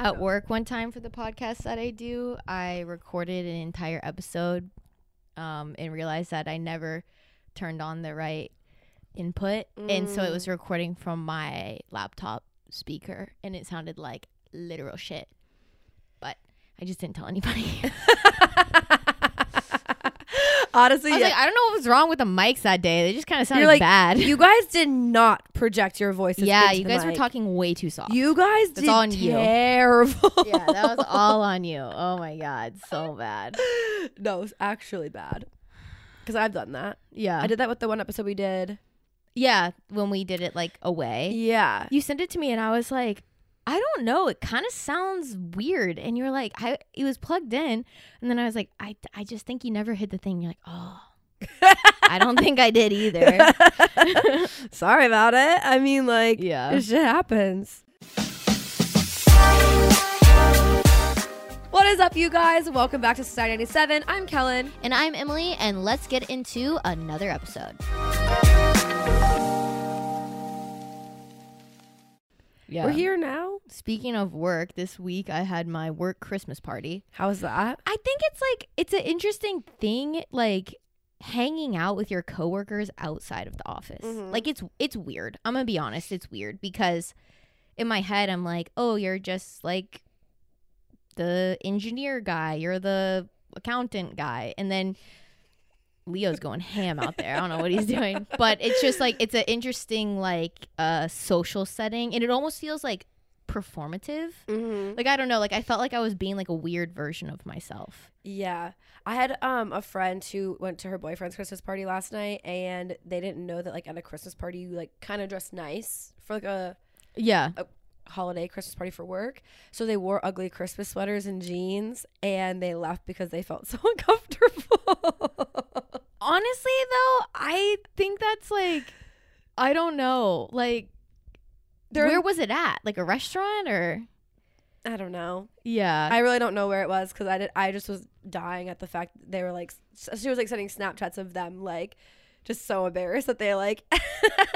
At work one time for the podcast that I do, I recorded an entire episode and realized that I never turned on the right input. And so it was recording from my laptop speaker and it sounded like literal shit. But I just didn't tell anybody. Honestly, I was like, I don't know what was wrong with the mics that day. They just kind of sounded bad. You guys did not project your voices. Yeah, you guys were talking way too soft. You guys did all terrible. Yeah, that was all on you. Oh my god, so bad. No, it was actually bad. Because I've done that. Yeah, I did that with the one episode we did. Yeah, when we did it like away. Yeah, you sent it to me and I was like, I don't know. It kind of sounds weird. And you're like, it was plugged in. And then I was like, I just think you never hit the thing. You're like, oh, I don't think I did either. Sorry about it. I mean, like, yeah, this shit happens. What is up, you guys? Welcome back to Society 97. I'm Kellen. And I'm Emily. And let's get into another episode. Yeah. We're here now. Speaking of work, this week I had my work Christmas party. How's that? I think it's like, it's an interesting thing, like hanging out with your coworkers outside of the office. Mm-hmm. Like it's weird. I'm gonna be honest, it's weird because in my head I'm like, oh, you're just like the engineer guy, you're the accountant guy, and then Leo's going ham out there. I don't know what he's doing. But it's just like, it's an interesting like social setting. And it almost feels like performative. Mm-hmm. Like, I don't know. Like, I felt like I was being like a weird version of myself. Yeah. I had a friend who went to her boyfriend's Christmas party last night. And they didn't know that like at a Christmas party, you like kind of dress nice for like a holiday Christmas party for work. So they wore ugly Christmas sweaters and jeans. And they left because they felt so uncomfortable. Honestly, though, I think that's like, I don't know. Like, where was it at? Like a restaurant or? I don't know. Yeah. I really don't know where it was because I just was dying at the fact that they were like, she was like sending Snapchats of them like just so embarrassed that they like.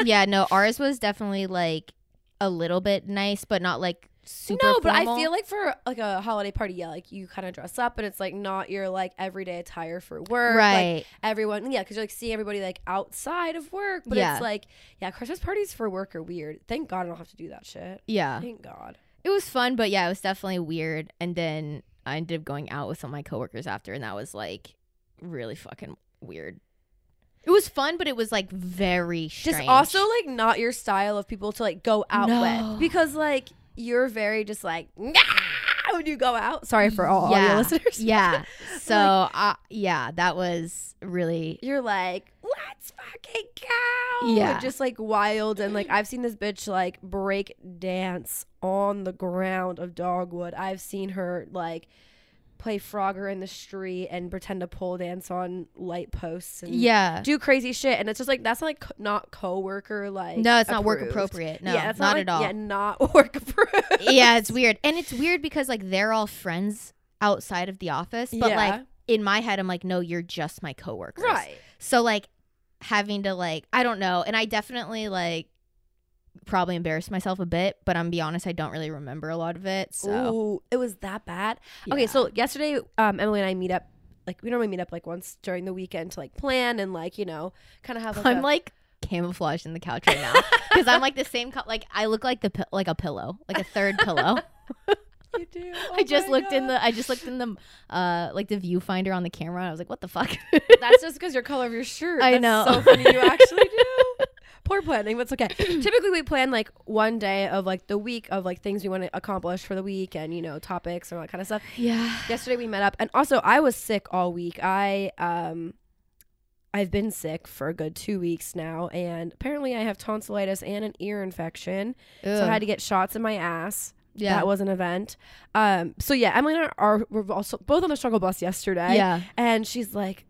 Yeah, no, ours was definitely like a little bit nice, but not like super formal. But I feel like for like a holiday party, yeah, like you kind of dress up and it's like not your like everyday attire for work, right? Like everyone, yeah, because you like see everybody like outside of work, but yeah. It's like, yeah, Christmas parties for work are weird. Thank god I don't have to do that shit. Yeah, thank god. It was fun, but yeah, it was definitely weird. And then I ended up going out with some of my coworkers after, and that was like really fucking weird. It was fun, but it was like very strange. Just also like not your style of people to like go out with, because like you're very just like, nah, when you go out. Sorry for all audio listeners. Yeah. So like, yeah, that was really. You're like, let's fucking go. Yeah. Just like wild, and like I've seen this bitch like break dance on the ground of Dogwood. I've seen her like play Frogger in the street and pretend to pole dance on light posts and do crazy shit. And it's just like, that's not like not coworker like. No, it's not work appropriate. No, yeah, not like, at all. Yeah, not work approved. Yeah, it's weird. And it's weird because like they're all friends outside of the office, but like in my head I'm like, no, you're just my coworkers, right? So like having to like, I don't know. And I definitely like probably embarrassed myself a bit, but I'm gonna be honest, I don't really remember a lot of it. So ooh, it was that bad. Yeah. Okay, so yesterday Emily and I meet up, like we normally meet up like once during the weekend to like plan and like, you know, kind of have like I'm like camouflaged in the couch right now because I'm like the same like I look like like a pillow, like a third pillow. You do. Oh, I just looked in the like the viewfinder on the camera and I was like, what the fuck? That's just because your color of your shirt. I know. So funny you actually do. Poor planning, but it's okay. Typically we plan like one day of like the week of like things we want to accomplish for the week and, you know, topics and all that kind of stuff. Yeah. Yesterday we met up, and also I was sick all week. I've been sick for a good 2 weeks now, and apparently I have tonsillitis and an ear infection. Ugh. So I had to get shots in my ass. Yeah, that was an event. So yeah, Emily and I were also both on the struggle bus yesterday. Yeah, and she's like,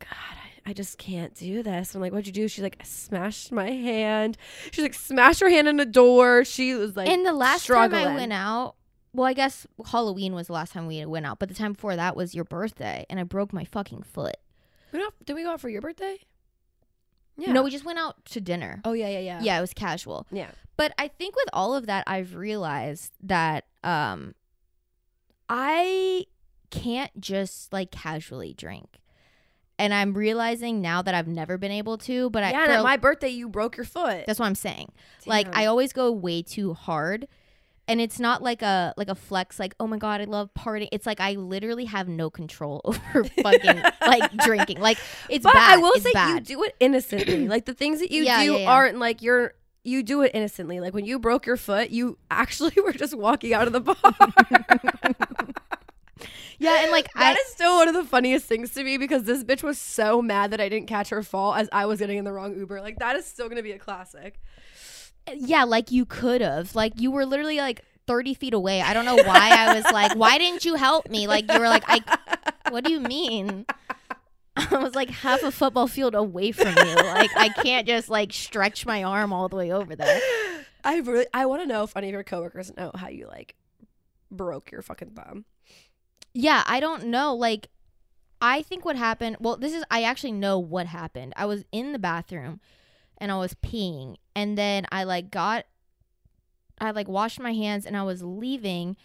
god, I just can't do this. I'm like, what'd you do? She's like, I smashed my hand. She's like, smashed her hand in the door. She was like, and the last struggling. Time I went out, well, I guess Halloween was the last time we went out, but the time before that was your birthday, and I broke my fucking foot. Did we go out for your birthday? Yeah. No, we just went out to dinner. Oh, yeah. Yeah, it was casual. Yeah. But I think with all of that, I've realized that I can't just like casually drink. And I'm realizing now that I've never been able to. But yeah, and at my birthday, you broke your foot. That's what I'm saying. Damn. Like, I always go way too hard. And it's not like a flex, like, oh, my God, I love partying. It's like I literally have no control over fucking, like, drinking. Like, it's but bad. I will say you do it innocently. Like, the things that you do aren't, like, you do it innocently. Like, when you broke your foot, you actually were just walking out of the bar. Yeah, and like that is still one of the funniest things to me, because this bitch was so mad that I didn't catch her fall as I was getting in the wrong Uber. Like, that is still gonna be a classic. Yeah, like you could have, like, you were literally like 30 feet away. I don't know why I was like, why didn't you help me? Like, you were like, what do you mean? I was like half a football field away from you. Like, I can't just like stretch my arm all the way over there. I want to know if any of your coworkers know how you like broke your fucking thumb. Yeah, I don't know. Like, I think what happened, well, I actually know what happened. I was in the bathroom and I was peeing, and then I washed my hands and I was leaving,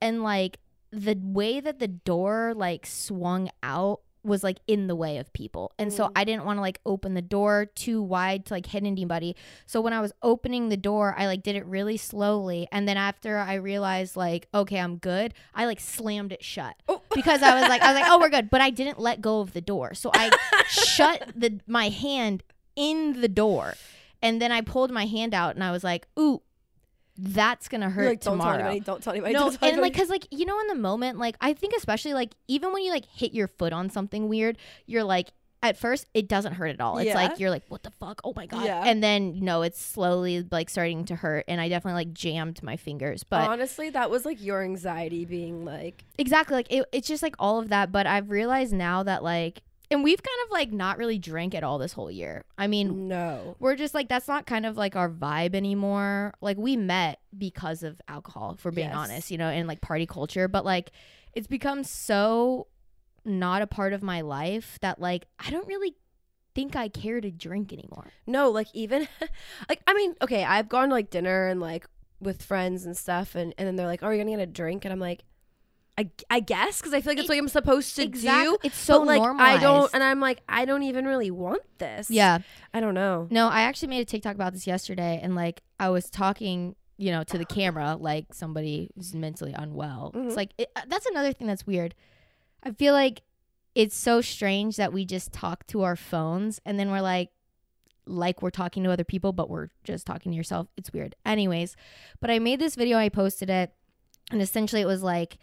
and like the way that the door like swung out was like in the way of people. And so I didn't want to like open the door too wide to like hit anybody. So when I was opening the door, I like did it really slowly. And then after I realized like, okay, I'm good, I like slammed it shut. Oh. Because I was like, oh, we're good. But I didn't let go of the door. So I shut my hand in the door. And then I pulled my hand out and I was like, ooh, that's gonna hurt like, tomorrow. Don't tell anybody. No, don't tell anybody. Like, cause like, you know, in the moment, like, I think especially like even when you like hit your foot on something weird, you're like, at first it doesn't hurt at all. It's like you're like, what the fuck? Oh my God. Yeah. And then it's slowly like starting to hurt, and I definitely like jammed my fingers. But honestly, that was like your anxiety being like exactly like it's just like all of that. But I've realized now that like. And we've kind of, like, not really drank at all this whole year. I mean, no. We're just, like, that's not kind of, like, our vibe anymore. Like, we met because of alcohol, if we're being honest, and, like, party culture. But, like, it's become so not a part of my life that, like, I don't really think I care to drink anymore. No, like, even, like, I mean, okay, I've gone to, like, dinner and, like, with friends and stuff. And then they're like, oh, are you going to get a drink? And I'm like. I guess, because I feel like it's what I'm supposed to do. It's so like, normalized. I don't even really want this. Yeah. I don't know. No, I actually made a TikTok about this yesterday, and like I was talking, to the camera like somebody who's mentally unwell. Mm-hmm. It's like that's another thing that's weird. I feel like it's so strange that we just talk to our phones, and then we're like we're talking to other people, but we're just talking to yourself. It's weird. Anyways, but I made this video, I posted it, and essentially it was like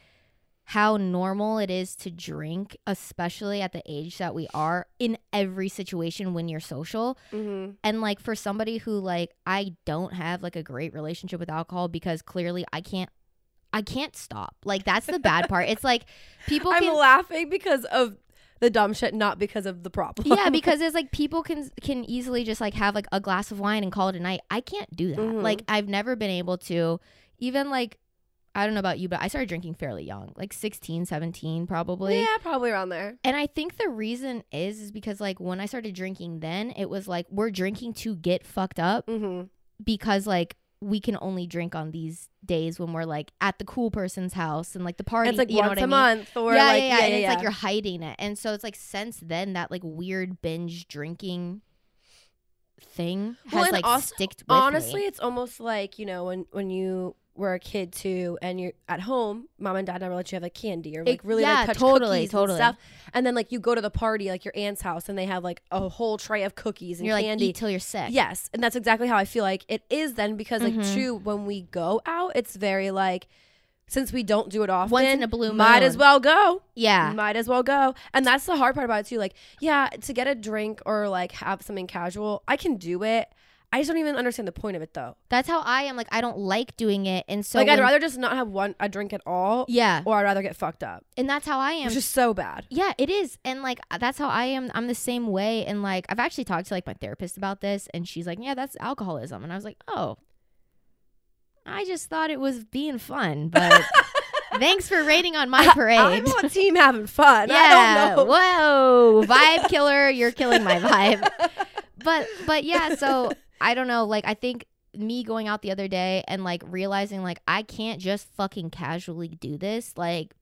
how normal it is to drink, especially at the age that we are, in every situation when you're social. Mm-hmm. And like for somebody who like I don't have like a great relationship with alcohol, because clearly I can't stop. Like, that's the bad part. It's like people I'm laughing because of the dumb shit, not because of the problem. Yeah, because it's like people can easily just like have like a glass of wine and call it a night. I can't do that. Mm-hmm. Like, I've never been able to, even like, I don't know about you, but I started drinking fairly young, like 16, 17 probably. Yeah, probably around there. And I think the reason is because like when I started drinking then, it was like we're drinking to get fucked up, mm-hmm. because like we can only drink on these days when we're like at the cool person's house and like the party. It's like you once know what a I mean? Month or yeah, like. Yeah, yeah, yeah, and it's like you're hiding it. And so it's like since then that like weird binge drinking thing has like also, sticked with honestly, me. It's almost like, when you were a kid too, and you're at home, mom and dad never let you have like candy or like really like touch cookies and stuff. And then like you go to the party, like your aunt's house, and they have like a whole tray of cookies and you're candy. Like, eat till you're sick. Yes, and that's exactly how I feel like it is then, because like mm-hmm. too, when we go out, it's very like, since we don't do it often, once in a blue moon, might as well go. Yeah, might as well go. And that's the hard part about it too. Like, yeah, to get a drink or like have something casual, I can do it. I just don't even understand the point of it, though. That's how I am. Like, I don't like doing it. And so, like, I'd rather just not have a drink at all. Yeah. Or I'd rather get fucked up. And that's how I am. Which is so bad. Yeah, it is. And, like, that's how I am. I'm the same way. And, like, I've actually talked to, like, my therapist about this. And she's like, yeah, that's alcoholism. And I was like, oh, I just thought it was being fun. But thanks for rating on my parade. I'm on team having fun. Yeah. I don't know. Whoa. Vibe killer. You're killing my vibe. But yeah, so... I don't know, like, I think me going out the other day and, like, realizing, like, I can't just fucking casually do this, like,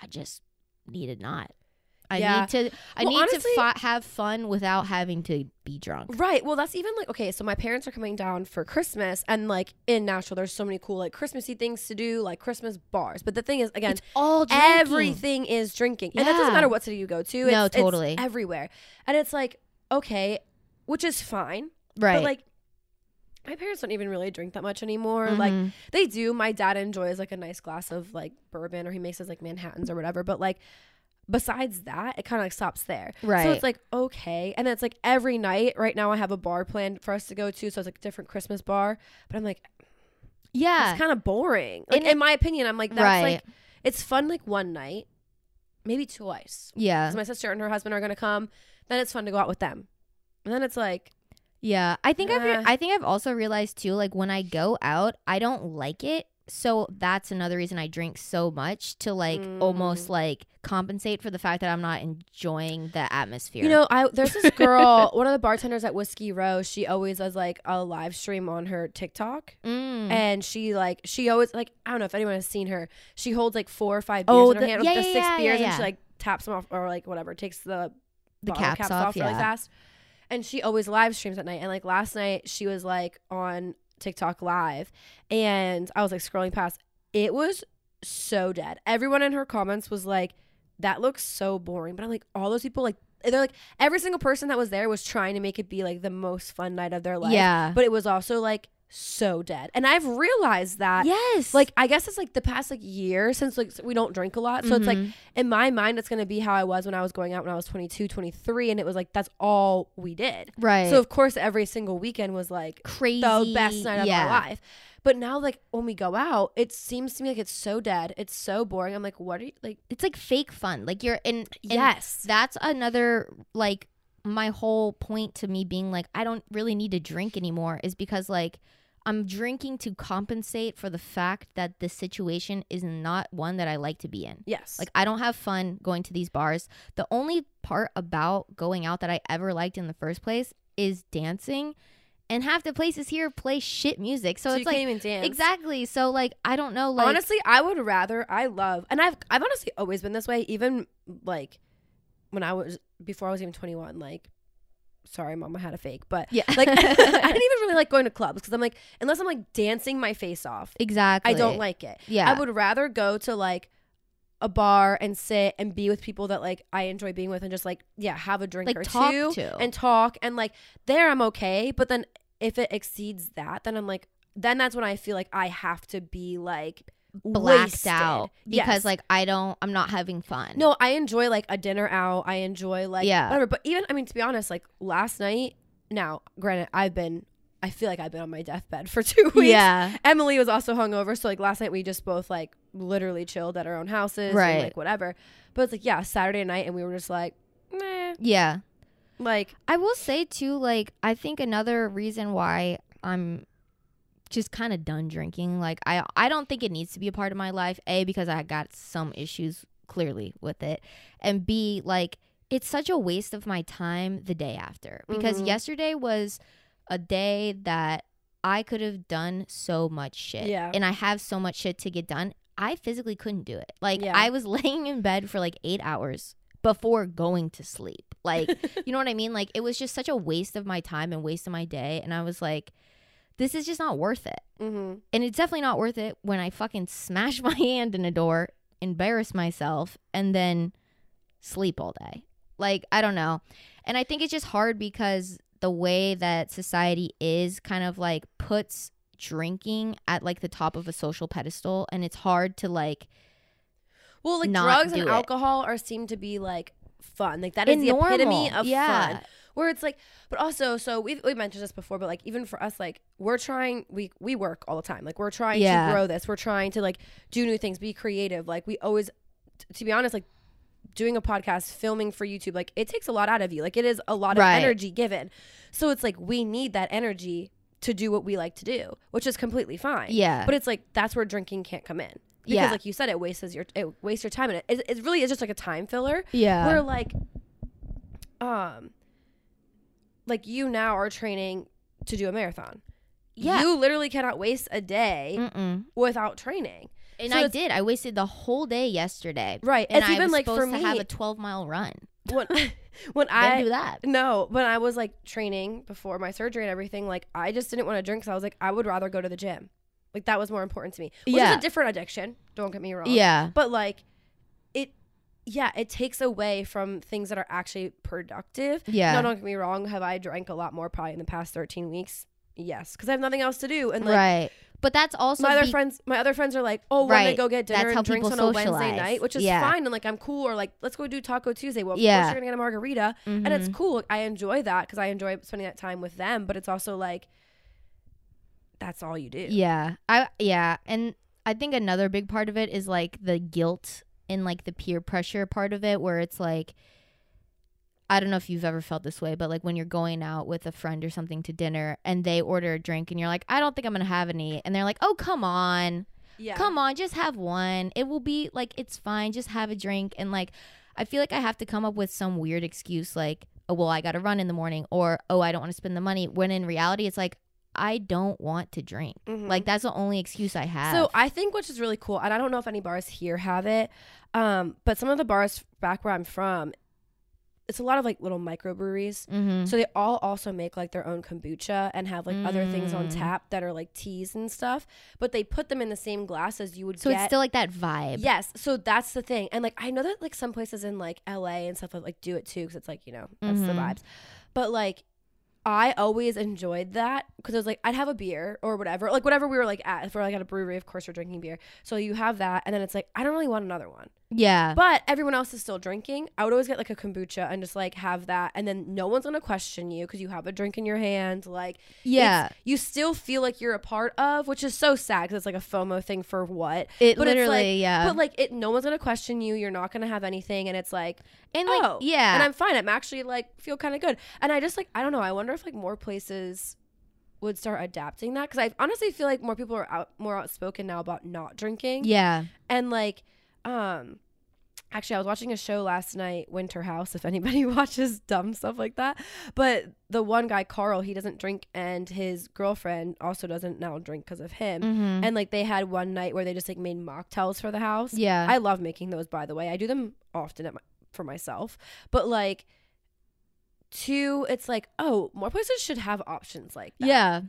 I just needed not. I need to have fun without having to be drunk. Right. Well, that's even like, okay, so my parents are coming down for Christmas, and like in Nashville, there's so many cool like Christmassy things to do, like Christmas bars. But the thing is, again, it's all drinking. Everything is drinking. Yeah. And that doesn't matter what city you go to. No, totally. It's everywhere. And it's like, okay, which is fine. Right. But like, my parents don't even really drink that much anymore. Mm-hmm. Like, they do. My dad enjoys like a nice glass of like bourbon, or he makes us like Manhattans or whatever. But like, besides that, it kind of like stops there. Right. So it's like, okay. And then it's like every night right now I have a bar planned for us to go to. So it's like a different Christmas bar. But I'm like, yeah, it's kind of boring. Like, in my opinion, I'm like, that's right. Like, it's fun like one night, maybe twice. Yeah. Because my sister and her husband are going to come. Then it's fun to go out with them. And then it's like, yeah. I think I've also realized too, like when I go out, I don't like it. So that's another reason I drink so much, to like almost like compensate for the fact that I'm not enjoying the atmosphere. You know, there's this girl, one of the bartenders at Whiskey Row, she always does like a live stream on her TikTok. Mm. And she always like, I don't know if anyone has seen her. She holds like 4 or 5 beers in her hand with the 6 beers and she like taps them off or like whatever, takes the caps off really fast. And she always live streams at night. And like last night she was like on TikTok live, and I was like scrolling past. It was so dead. Everyone in her comments was like, that looks so boring. But I'm like, all those people, like, they're like, every single person that was there was trying to make it be like the most fun night of their life. Yeah. But it was also like so dead. And I've realized that. Yes. Like, I guess it's like the past like year since like we don't drink a lot. So it's like, in my mind, it's going to be how I was when I was going out when I was 22, 23. And it was like, that's all we did. Right. So of course, every single weekend was like crazy, the best night of my life. But now, like, when we go out, it seems to me like it's so dead. It's so boring. I'm like, what are you, like? It's like fake fun. Like, you're in. Yes. That's another, like, my whole point to me being like, I don't really need to drink anymore is because, like, I'm drinking to compensate for the fact that this situation is not one that I like to be in. Yes. Like, I don't have fun going to these bars. The only part about going out that I ever liked in the first place is dancing. And half the places here play shit music. So it's you like can't even dance. Exactly. So like, I don't know. Like, honestly, I would rather, I love, and I've honestly always been this way, even like when I was, before I was even 21, like, sorry, mom, I had a fake, but yeah, like I didn't even really like going to clubs because I'm like, unless I'm like dancing my face off, exactly, I don't like it. Yeah, I would rather go to like a bar and sit and be with people that like I enjoy being with and just like, yeah, have a drink like, or two and talk, and like there I'm okay. But then if it exceeds that, then I'm like, then that's when I feel like I have to be like blacked wasted. Out because like I'm not having fun. No, I enjoy like a dinner out. I enjoy like whatever. But even, I mean, to be honest, like last night, now granted, I feel like I've been on my deathbed for 2 weeks. Yeah. Emily was also hungover, so like last night we just both like literally chilled at our own houses, right, and like whatever. But it's like, yeah, Saturday night, and we were just like, nah. Yeah. Like, I will say too, like, I think another reason why I'm just kind of done drinking, like, I don't think it needs to be a part of my life, A, because I got some issues clearly with it, and B, like, it's such a waste of my time the day after, because yesterday was a day that I could have done so much shit, and I have so much shit to get done. I physically couldn't do it. Like, I was laying in bed for like 8 hours before going to sleep, like, you know what I mean? Like, it was just such a waste of my time and waste of my day, and I was like, this is just not worth it. And it's definitely not worth it when I fucking smash my hand in a door, embarrass myself, and then sleep all day. Like, I don't know. And I think it's just hard because the way that society is kind of like puts drinking at like the top of a social pedestal, and it's hard to like, well, like drugs and alcohol seem to be like fun. Like, that is the epitome of fun. Where it's like, but also, so we've mentioned this before, but like, even for us, like, we're trying, we work all the time. Like, we're trying to grow this. We're trying to like do new things, be creative. Like, we always, to be honest, like doing a podcast, filming for YouTube, like it takes a lot out of you. Like, it is a lot of energy given. So it's like, we need that energy to do what we like to do, which is completely fine. Yeah. But it's like, that's where drinking can't come in. Because like you said, it wastes your time. And it really is just like a time filler. Yeah. Where like, like, you now are training to do a marathon. Yeah. You literally cannot waste a day without training. And so I did. I wasted the whole day yesterday. Right. And I was supposed to have a 12-mile run. When I do that. No, when I was like training before my surgery and everything, like I just didn't want to drink, so I was like, I would rather go to the gym. Like that was more important to me. Which is a different addiction. Don't get me wrong. Yeah. But like it takes away from things that are actually productive. Yeah. No, don't get me wrong. Have I drank a lot more probably in the past 13 weeks? Yes. Because I have nothing else to do. And like, right. But that's also my other friends are like, oh, we're gonna go get dinner and drinks on a Wednesday night, which is fine, and like I'm cool, or like let's go do Taco Tuesday. Well, of course you're gonna get a margarita, and it's cool. I enjoy that because I enjoy spending that time with them. But it's also like that's all you do. Yeah, and I think another big part of it is like the guilt and like the peer pressure part of it, where it's like, I don't know if you've ever felt this way, but like when you're going out with a friend or something to dinner and they order a drink and you're like, I don't think I'm going to have any. And they're like, oh, come on. Yeah. Come on. Just have one. It will be like, it's fine. Just have a drink. And like, I feel like I have to come up with some weird excuse like, oh, well, I got to run in the morning, or, oh, I don't want to spend the money. When in reality, it's like, I don't want to drink. Mm-hmm. Like that's the only excuse I have. So I think which is really cool. And I don't know if any bars here have it, but some of the bars back where I'm from, it's a lot of like little microbreweries. Mm-hmm. So they all also make like their own kombucha and have like other things on tap that are like teas and stuff, but they put them in the same glass as you would so get. So it's still like that vibe. Yes. So that's the thing. And like, I know that like some places in like LA and stuff like do it too, because it's like, you know, that's the vibes. But like, I always enjoyed that because I was like, I'd have a beer or whatever. Like whatever we were like at, if we're like at a brewery, of course we're drinking beer. So you have that, and then it's like, I don't really want another one. Yeah. But everyone else is still drinking. I would always get like a kombucha and just like have that, and then no one's gonna question you because you have a drink in your hand. Like, yeah, you still feel like you're a part of, which is so sad because it's like a FOMO thing for what. It but literally, it's like, yeah. But like, it, no one's gonna question you. You're not gonna have anything, and it's like, and like, oh, yeah. And I'm fine. I'm actually like feel kind of good, and I just like, I don't know. I wonder if like more places would start adapting that, because I honestly feel like more people are more outspoken now about not drinking. Yeah. And like, actually I was watching a show last night, Winter House, if anybody watches dumb stuff like that, but the one guy, Carl, he doesn't drink, and his girlfriend also doesn't now drink because of him, and like they had one night where they just like made mocktails for the house. Yeah, I love making those, by the way. I do them often for myself, but like two, it's like, oh, more places should have options like that. Yeah,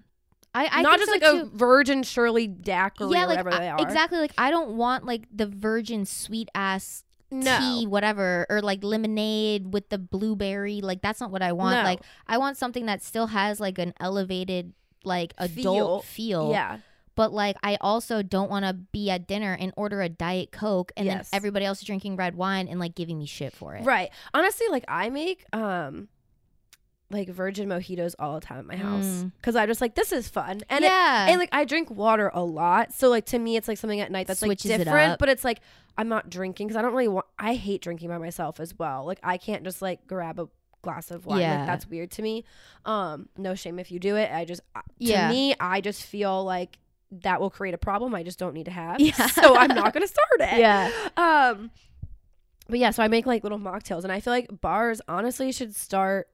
I not just so like too. A virgin Shirley Daiquiri, yeah, or whatever, like, they are. Exactly. Like, I don't want like the virgin sweet ass tea, whatever, or like lemonade with the blueberry. Like, that's not what I want. No. Like, I want something that still has like an elevated, like adult feel. Yeah. But like, I also don't want to be at dinner and order a Diet Coke and then everybody else is drinking red wine and like giving me shit for it. Right. Honestly, like I make, like virgin mojitos all the time at my house because I just like, this is fun, and and like I drink water a lot, so like to me it's like something at night that's switches like different, but it's like I'm not drinking because I don't really want. I hate drinking by myself as well. Like I can't just like grab a glass of wine. Like that's weird to me. No shame if you do it. I just to me, I just feel like that will create a problem I just don't need to have. So I'm not gonna start it. But yeah, so I make like little mocktails, and I feel like bars honestly should start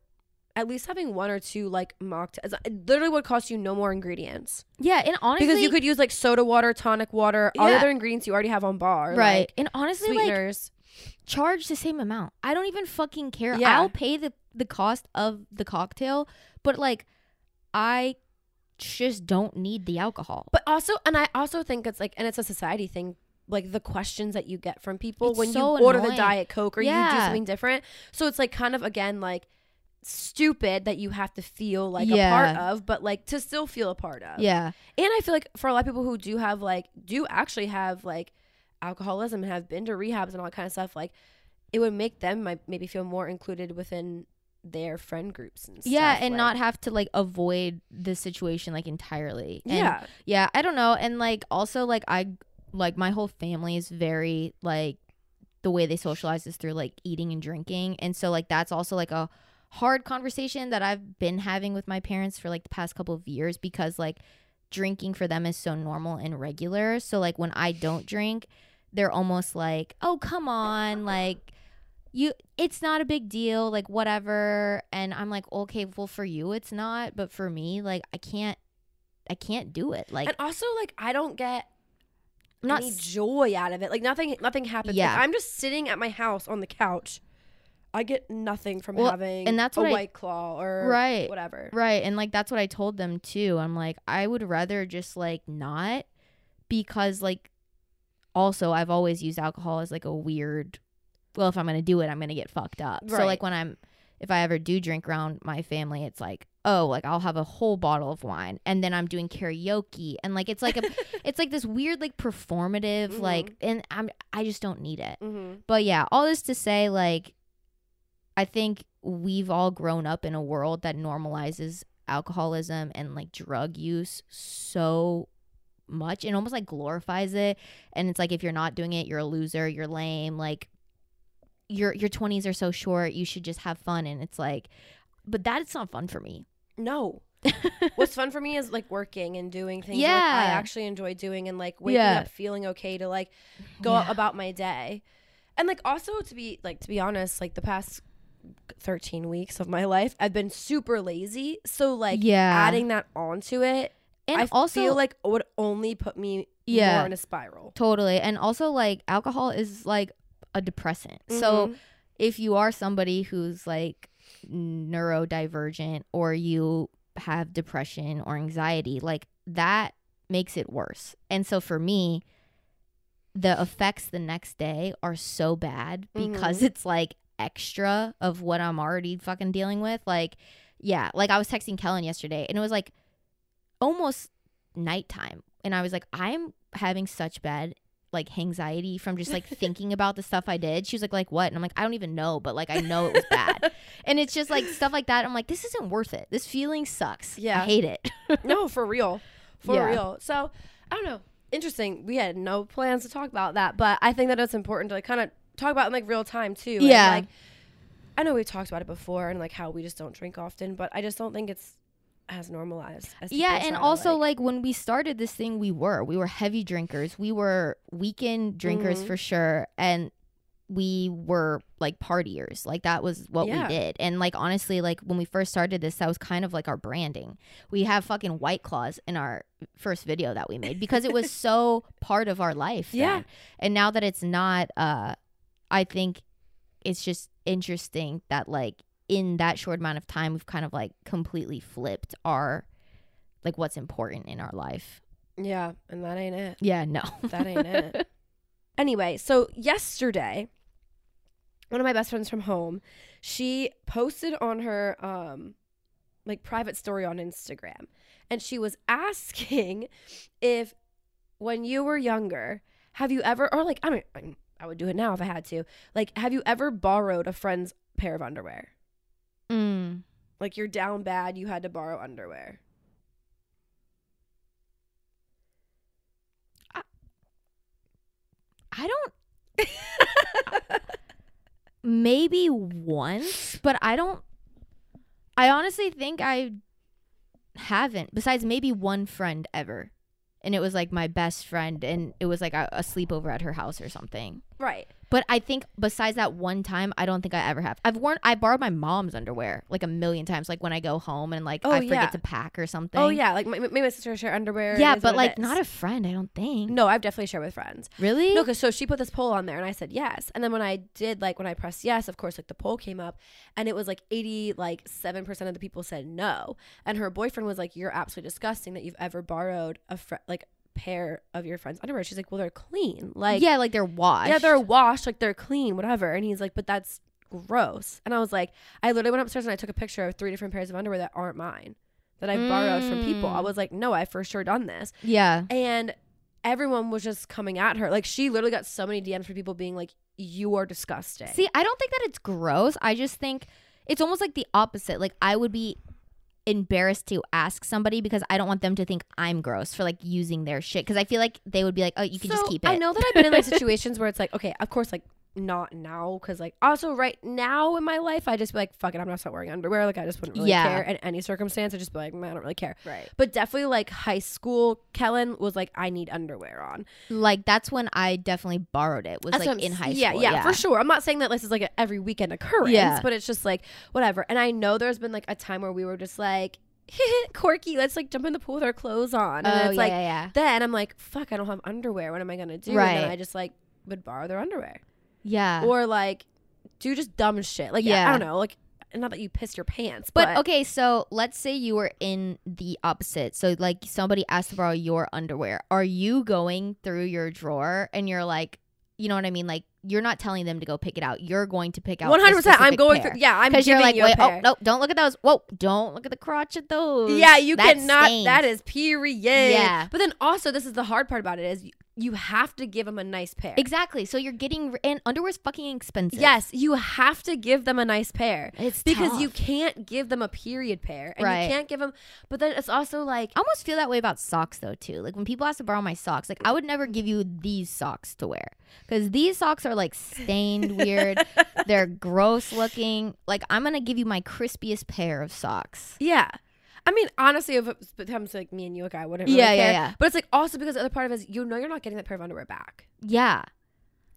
at least having one or two like mocktails. It literally would cost you no more ingredients. Yeah, and honestly, because you could use like soda water, tonic water, all the other ingredients you already have on bar. Right. Like, and honestly, sweeteners. Like, charge the same amount. I don't even fucking care. Yeah. I'll pay the cost of the cocktail, but like I just don't need the alcohol. But also, and I also think it's like, and it's a society thing, like the questions that you get from people it's when so you order annoying. The Diet Coke or you do something different. So it's like kind of, again, like stupid that you have to feel like a part of, but like to still feel a part of. Yeah. And I feel like for a lot of people who do have like do actually have alcoholism and have been to rehabs and all that kind of stuff, like it would make them maybe feel more included within their friend groups and stuff. Yeah, and like, not have to like avoid the situation like entirely. And yeah, I don't know. And like also like I like my whole family is very like the way they socialize is through like eating and drinking, and so like that's also like a hard conversation that I've been having with my parents for like the past couple of years, because like drinking for them is so normal and regular. So like when I don't drink, they're almost like, oh, come on, like you, it's not a big deal, like whatever. And I'm like, okay, well, for you it's not, but for me, like I can't do it. Like, and also like I don't get not any joy out of it. Like nothing happens. Yeah. Like, I'm just sitting at my house on the couch. I get nothing from having a White Claw or whatever. Right. And like that's what I told them too. I'm like, I would rather just like not, because like also I've always used alcohol as like a weird, well, if I'm going to do it, I'm going to get fucked up. Right. So like when if I ever do drink around my family, it's like, oh, like I'll have a whole bottle of wine and then I'm doing karaoke and like it's like a it's like this weird like performative mm-hmm. like, and I just don't need it. Mm-hmm. But yeah, all this to say, like I think we've all grown up in a world that normalizes alcoholism and like drug use so much and almost like glorifies it, and it's like if you're not doing it, you're a loser, you're lame, like your 20s are so short, you should just have fun. And it's like, but that's not fun for me. No. What's fun for me is like working and doing things yeah. like I actually enjoy doing, and like waking yeah. up feeling okay to like go yeah. about my day. And like also to be honest, like the past 13 weeks of my life I've been super lazy, so like yeah. adding that onto it, and I feel like it would only put me yeah, more in a spiral. Totally. And also like alcohol is like a depressant. Mm-hmm. So if you are somebody who's like neurodivergent or you have depression or anxiety, like that makes it worse. And so for me, the effects the next day are so bad because mm-hmm. it's like extra of what I'm already fucking dealing with. Like, yeah, like I was texting Kellen yesterday and it was like almost nighttime, and I was like, I'm having such bad like anxiety from just like thinking about the stuff I did. She was like what? And I'm like, I don't even know, but like I know it was bad. And it's just like stuff like that. I'm like, this isn't worth it. This feeling sucks. Yeah, I hate it. No, for real, for yeah. real. So I don't know. Interesting. We had no plans to talk about that, but I think that it's important to like kind of talk about in like real time too. Yeah. And, like, I know we've talked about it before and like how we just don't drink often, but I just don't think it's as normalized as yeah. And also like when we started this thing, we were heavy drinkers, we were weekend drinkers mm-hmm. for sure, and we were like partiers, like that was what yeah. we did. And like honestly, like when we first started this, that was kind of like our branding. We have fucking White Claws in our first video that we made because it was so part of our life then. Yeah. And now that it's not, I think it's just interesting that like in that short amount of time, we've kind of like completely flipped our like what's important in our life. Yeah. And that ain't it. Yeah, no, that ain't it. Anyway, so yesterday one of my best friends from home, she posted on her like private story on Instagram, and she was asking if when you were younger, have you ever, or like I would do it now if I had to, like have you ever borrowed a friend's pair of underwear? Mm. Like you're down bad, you had to borrow underwear. I don't maybe once, but I honestly think I haven't, besides maybe one friend ever, and it was like my best friend, and it was like a sleepover at her house or something. Right. But I think besides that one time, I don't think I ever have. I borrowed my mom's underwear like a million times, like when I go home and like I forget yeah. to pack or something. Oh yeah, like maybe my sister share underwear. Yeah, but like not a friend, I don't think. No, I've definitely shared with friends. Really? No, because so she put this poll on there and I said yes, and then when I did, like when I pressed yes, of course, like the poll came up, and it was like 87% of the people said no, and her boyfriend was like, "You're absolutely disgusting that you've ever borrowed a pair of your friend's underwear." She's like, "Well, they're clean, like yeah, like they're washed, yeah, they're washed, like they're clean, whatever." And he's like, "But that's gross." And I was like, I literally went upstairs and I took a picture of 3 different pairs of underwear that aren't mine, that I borrowed from people. I was like, "No, I for sure done this." Yeah. And everyone was just coming at her, like she literally got so many DMs from people being like, "You are disgusting." See, I don't think that it's gross. I just think it's almost like the opposite. Like I would be embarrassed to ask somebody because I don't want them to think I'm gross for like using their shit, because I feel like they would be like, "Oh, you can just keep it." I know that I've been in like situations where it's like, okay, of course, like not now, because like also right now in my life I just be like, fuck it, I'm not wearing underwear, like I just wouldn't really care in any circumstance. I just be like, man, I don't really care. Right. But definitely like high school, Kellen was like, I need underwear on, like that's when I definitely borrowed it, was that's like in high school. Yeah, for sure. I'm not saying that this is like an every weekend occurrence, but it's just like whatever. And I know there's been like a time where we were just like, quirky, let's like jump in the pool with our clothes on. And then I'm like, fuck, I don't have underwear. What am I going to do? Right. And then I just like would borrow their underwear. Yeah. Or like do just dumb shit. Like, yeah, I don't know. Like, not that you pissed your pants. But okay, so let's say you were in the opposite. So like somebody asked to borrow your underwear. Are you going through your drawer and you're like, you know what I mean? Like, you're not telling them to go pick it out. You're going to pick out 100%. I'm going through. Yeah, I'm giving you a pair. Because you're like, wait, oh, no, don't look at those. Whoa, don't look at the crotch at those. Yeah, you cannot. That is period. Yeah. But then also, this is the hard part about it is you have to give them a nice pair. Exactly. So you're getting, and underwear's fucking expensive. Yes, you have to give them a nice pair. It's because tough. You can't give them a period pair. And right. You can't give them, but then it's also like. I almost feel that way about socks though too. Like when people ask to borrow my socks, like I would never give you these socks to wear. Because these socks are like stained weird. They're gross looking. Like I'm going to give you my crispiest pair of socks. Yeah. I mean, honestly, if it comes to like me and you, like I wouldn't really care. Yeah. But it's like also because the other part of it is, you know, you're not getting that pair of underwear back. Yeah.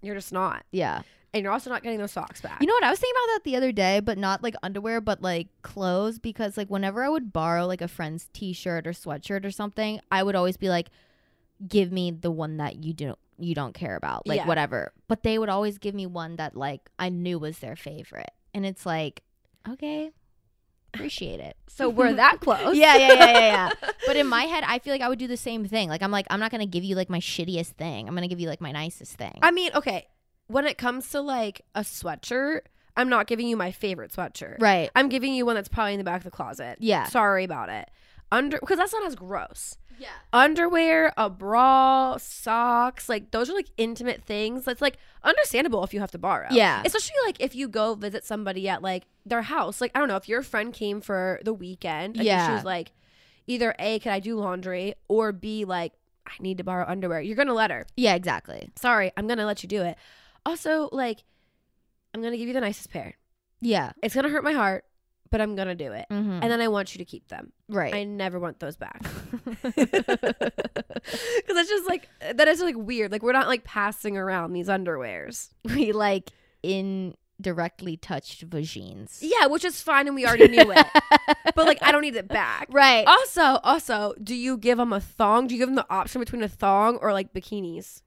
You're just not. Yeah. And you're also not getting those socks back. You know what? I was thinking about that the other day, but not like underwear, but like clothes. Because like whenever I would borrow like a friend's t-shirt or sweatshirt or something, I would always be like, give me the one that you don't care about, like whatever. But they would always give me one that like I knew was their favorite, and it's like, okay, appreciate it. So we're that close. Yeah. But in my head, I feel like I would do the same thing. Like I'm like, I'm not gonna give you like my shittiest thing. I'm gonna give you like my nicest thing. I mean, okay, when it comes to like a sweatshirt, I'm not giving you my favorite sweatshirt. Right. I'm giving you one that's probably in the back of the closet. Yeah. Sorry about it. Because that's not as gross. Yeah. Underwear, a bra, socks, like those are like intimate things. It's like understandable if you have to borrow. Yeah. Especially like if you go visit somebody at like their house. Like I don't know, if your friend came for the weekend and she was like, either A, can I do laundry, or B, like I need to borrow underwear, you're gonna let her. Yeah, exactly. Sorry, I'm gonna let you do it. Also, like I'm gonna give you the nicest pair. Yeah. It's gonna hurt my heart, but I'm going to do it. Mm-hmm. And then I want you to keep them. Right. I never want those back. Because that's just like, that is like weird. Like we're not like passing around these underwears. We like indirectly touched vagines. Yeah, which is fine and we already knew it. But like I don't need it back. Right. Also, do you give them a thong? Do you give them the option between a thong or like bikinis?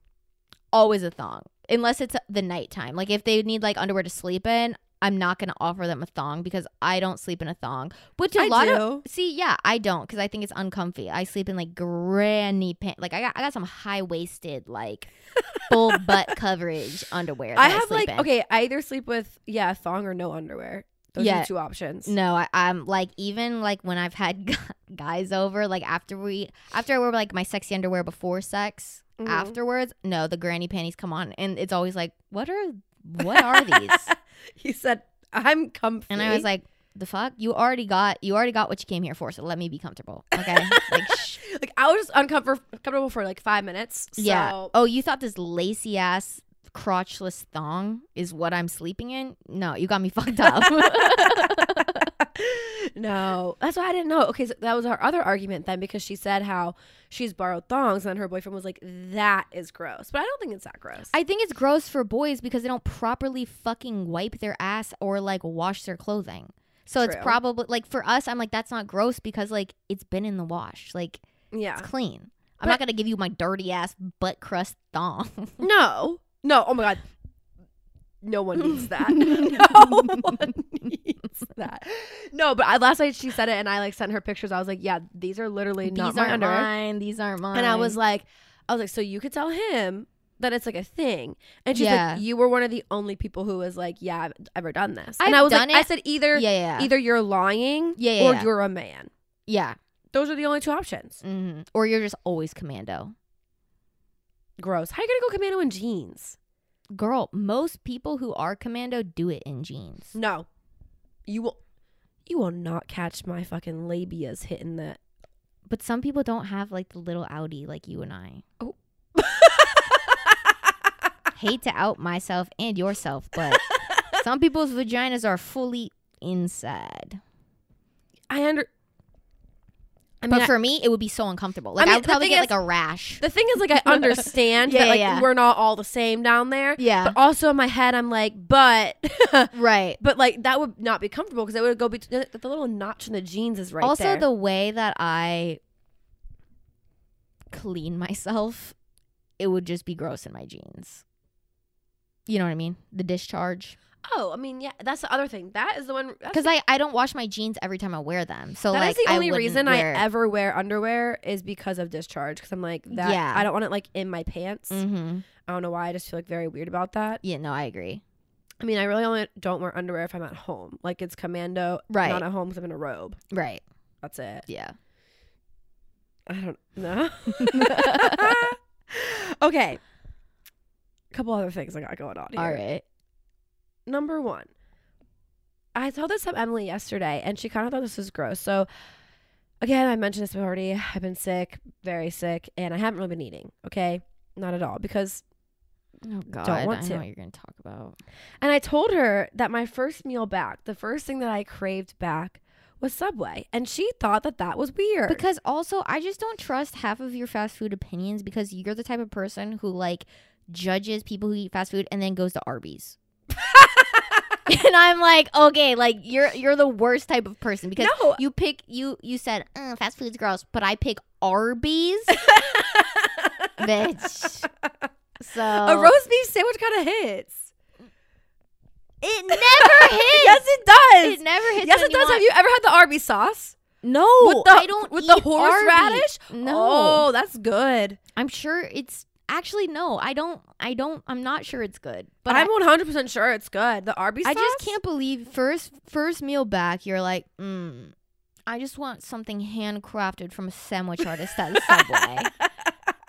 Always a thong. Unless it's the nighttime. Like if they need like underwear to sleep in, I'm not going to offer them a thong because I don't sleep in a thong. Which I don't, because I think it's uncomfy. I sleep in like granny pants. Like I got some high waisted like full butt coverage underwear. I have like in. Okay, I either sleep with a thong or no underwear. Those are the two options. No, I'm like, even like when I've had guys over, like after I wear like my sexy underwear before sex, afterwards, no, the granny panties come on, and it's always like, what are these? He said, I'm comfy. And I was like, the fuck? You already got what you came here for, so let me be comfortable. Okay? Like I was just uncomfortable for like 5 minutes. So. Yeah. Oh, you thought this lacy ass crotchless thong is what I'm sleeping in? No, you got me fucked up. No, that's why I didn't know. Okay, so that was our other argument then, because she said how she's borrowed thongs, and then her boyfriend was like, that is gross. But I don't think it's that gross. I think it's gross for boys because they don't properly fucking wipe their ass or like wash their clothing. So True. It's probably like, for us, I'm like, that's not gross because like it's been in the wash. Like it's clean. I'm not going to give you my dirty ass butt crust thong. No. Oh my God. No one needs that. No, but last night she said it, and I like sent her pictures. I was like, yeah, these are literally not my underwear. These aren't mine. And I was like, so you could tell him that it's like a thing. And she's like, you were one of the only people who was like, yeah, I've ever done this. And I was like, I said either you're lying or you're a man. Yeah. Those are the only two options. Mm-hmm. Or you're just always commando. Gross. How are you going to go commando in jeans? Girl, most people who are commando do it in jeans. No. You will not catch my fucking labias hitting that. But some people don't have like the little outie like you and I. Oh. Hate to out myself and yourself, but some people's vaginas are fully inside. I under I mean, but for me, it would be so uncomfortable. Like, I mean, I would probably get like a rash. The thing is, like, I understand that like we're not all the same down there. Yeah. But also in my head, I'm like, but right. But like that would not be comfortable because it would go between the little notch in the jeans is right. Also, there. The way that I clean myself, it would just be gross in my jeans. You know what I mean? The discharge. Oh, I mean, yeah, that's the other thing. That is the one. Because I don't wash my jeans every time I wear them. So that like, is the only reason I ever wear underwear is because of discharge. Because I'm like, that. Yeah. I don't want it like in my pants. Mm-hmm. I don't know why. I just feel like very weird about that. Yeah, no, I agree. I mean, I really only don't wear underwear if I'm at home. Like it's commando. Right. Not at home because I'm in a robe. Right. That's it. Yeah. I don't know. Okay. A couple other things I got going on here. All right. Number one, I told this to Emily yesterday, and she kind of thought this was gross. So, again, I mentioned this already. I've been sick, very sick, and I haven't really been eating, okay? Not at all, because oh God, don't want to. I know what you're going to talk about. And I told her that my first meal back, the first thing that I craved back was Subway, and she thought that that was weird. Because also, I just don't trust half of your fast food opinions because you're the type of person who, like, judges people who eat fast food and then goes to Arby's. And I'm like, okay, like you're the worst type of person because no. you said fast food's gross, but I pick Arby's, bitch. So a roast beef sandwich kind of hits. It never hits. Yes, it does. It never hits. Yes, it does. Have you ever had the Arby's sauce? No, I don't. With the horseradish? No, oh, that's good. I'm sure it's. Actually, no, I don't, I'm not sure it's good. But I'm 100% sure it's good. The Arby's sauce? I just can't believe first meal back, you're like, I just want something handcrafted from a sandwich artist at Subway.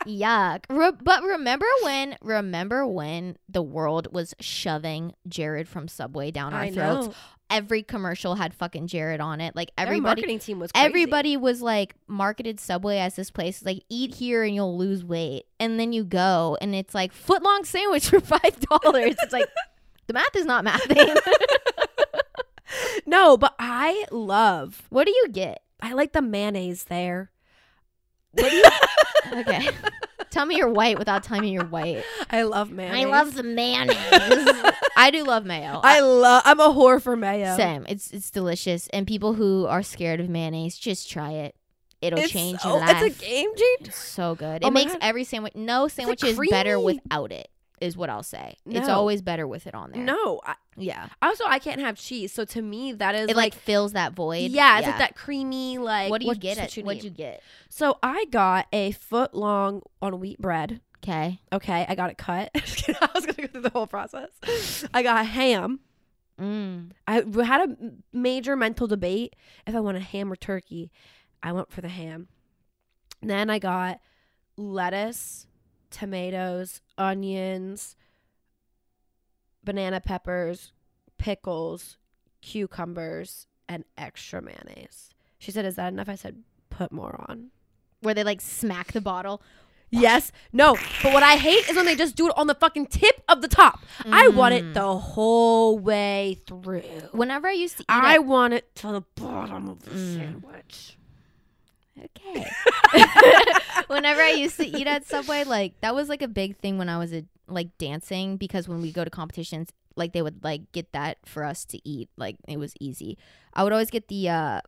Yuck. But remember when the world was shoving Jared from Subway down our throats? Know. Every commercial had fucking Jared on it. Like everybody, their marketing team was crazy. Everybody was like marketed Subway as this place like eat here and you'll lose weight, and then you go and it's like footlong sandwich for $5. It's like the math is not mathing. No, but I love. What do you get? I like the mayonnaise there. What do you? Okay, tell me you're white without telling me you're white. I love mayonnaise. I love the mayonnaise. I do love mayo. I'm a whore for mayo. Same. It's delicious. And people who are scared of mayonnaise, just try it. It'll change your life. It's a game changer. It's so good. It makes every sandwich. No sandwich is better without it. Is what I'll say. No. It's always better with it on there. No. Yeah. Also, I can't have cheese. So to me, that is it like fills that void. Yeah. It's like that creamy like. What do you get? What'd you get? So I got a foot long on wheat bread. Okay. I got it cut. I was going to go through the whole process. I got ham. I had a major mental debate if I wanted ham or turkey. I went for the ham. And then I got lettuce, tomatoes, onions, banana peppers, pickles, cucumbers, and extra mayonnaise. She said, "Is that enough?" I said, "Put more on." Where they like smack the bottle. Yes. No. But what I hate is when they just do it on the fucking tip of the top. I want it the whole way through. Whenever I used to eat I want it to the bottom of the sandwich. Okay. Whenever I used to eat at Subway, like that was like a big thing when I was like dancing, because when we go to competitions, like they would like get that for us to eat. Like it was easy. I would always get the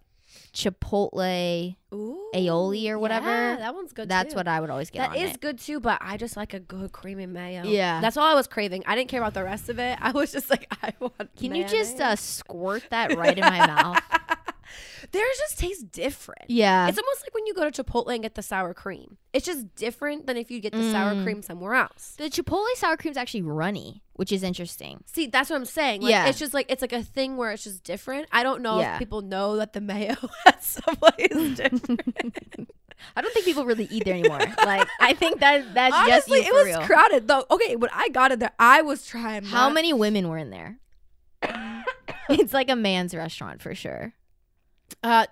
Chipotle aioli or whatever. Yeah, that one's good. That's too. What I would always get. That on is it. Good too, but I just like a good creamy mayo. Yeah, that's all I was craving. I didn't care about the rest of it. I was just like, I want. Can mayonnaise. You just squirt that right in my mouth? Theirs just tastes different. Yeah. It's almost like when you go to Chipotle and get the sour cream. It's just different than if you get the sour cream somewhere else. The Chipotle sour cream is actually runny, which is interesting. See, that's what I'm saying. Like, yeah. It's just like, it's like a thing where it's just different. I don't know if people know that the mayo at Subway is different. I don't think people really eat there anymore. Like, I think that's honestly, just you for real. It was crowded though. Okay, when I got in there, I was trying. How many women were in there? It's like a man's restaurant for sure.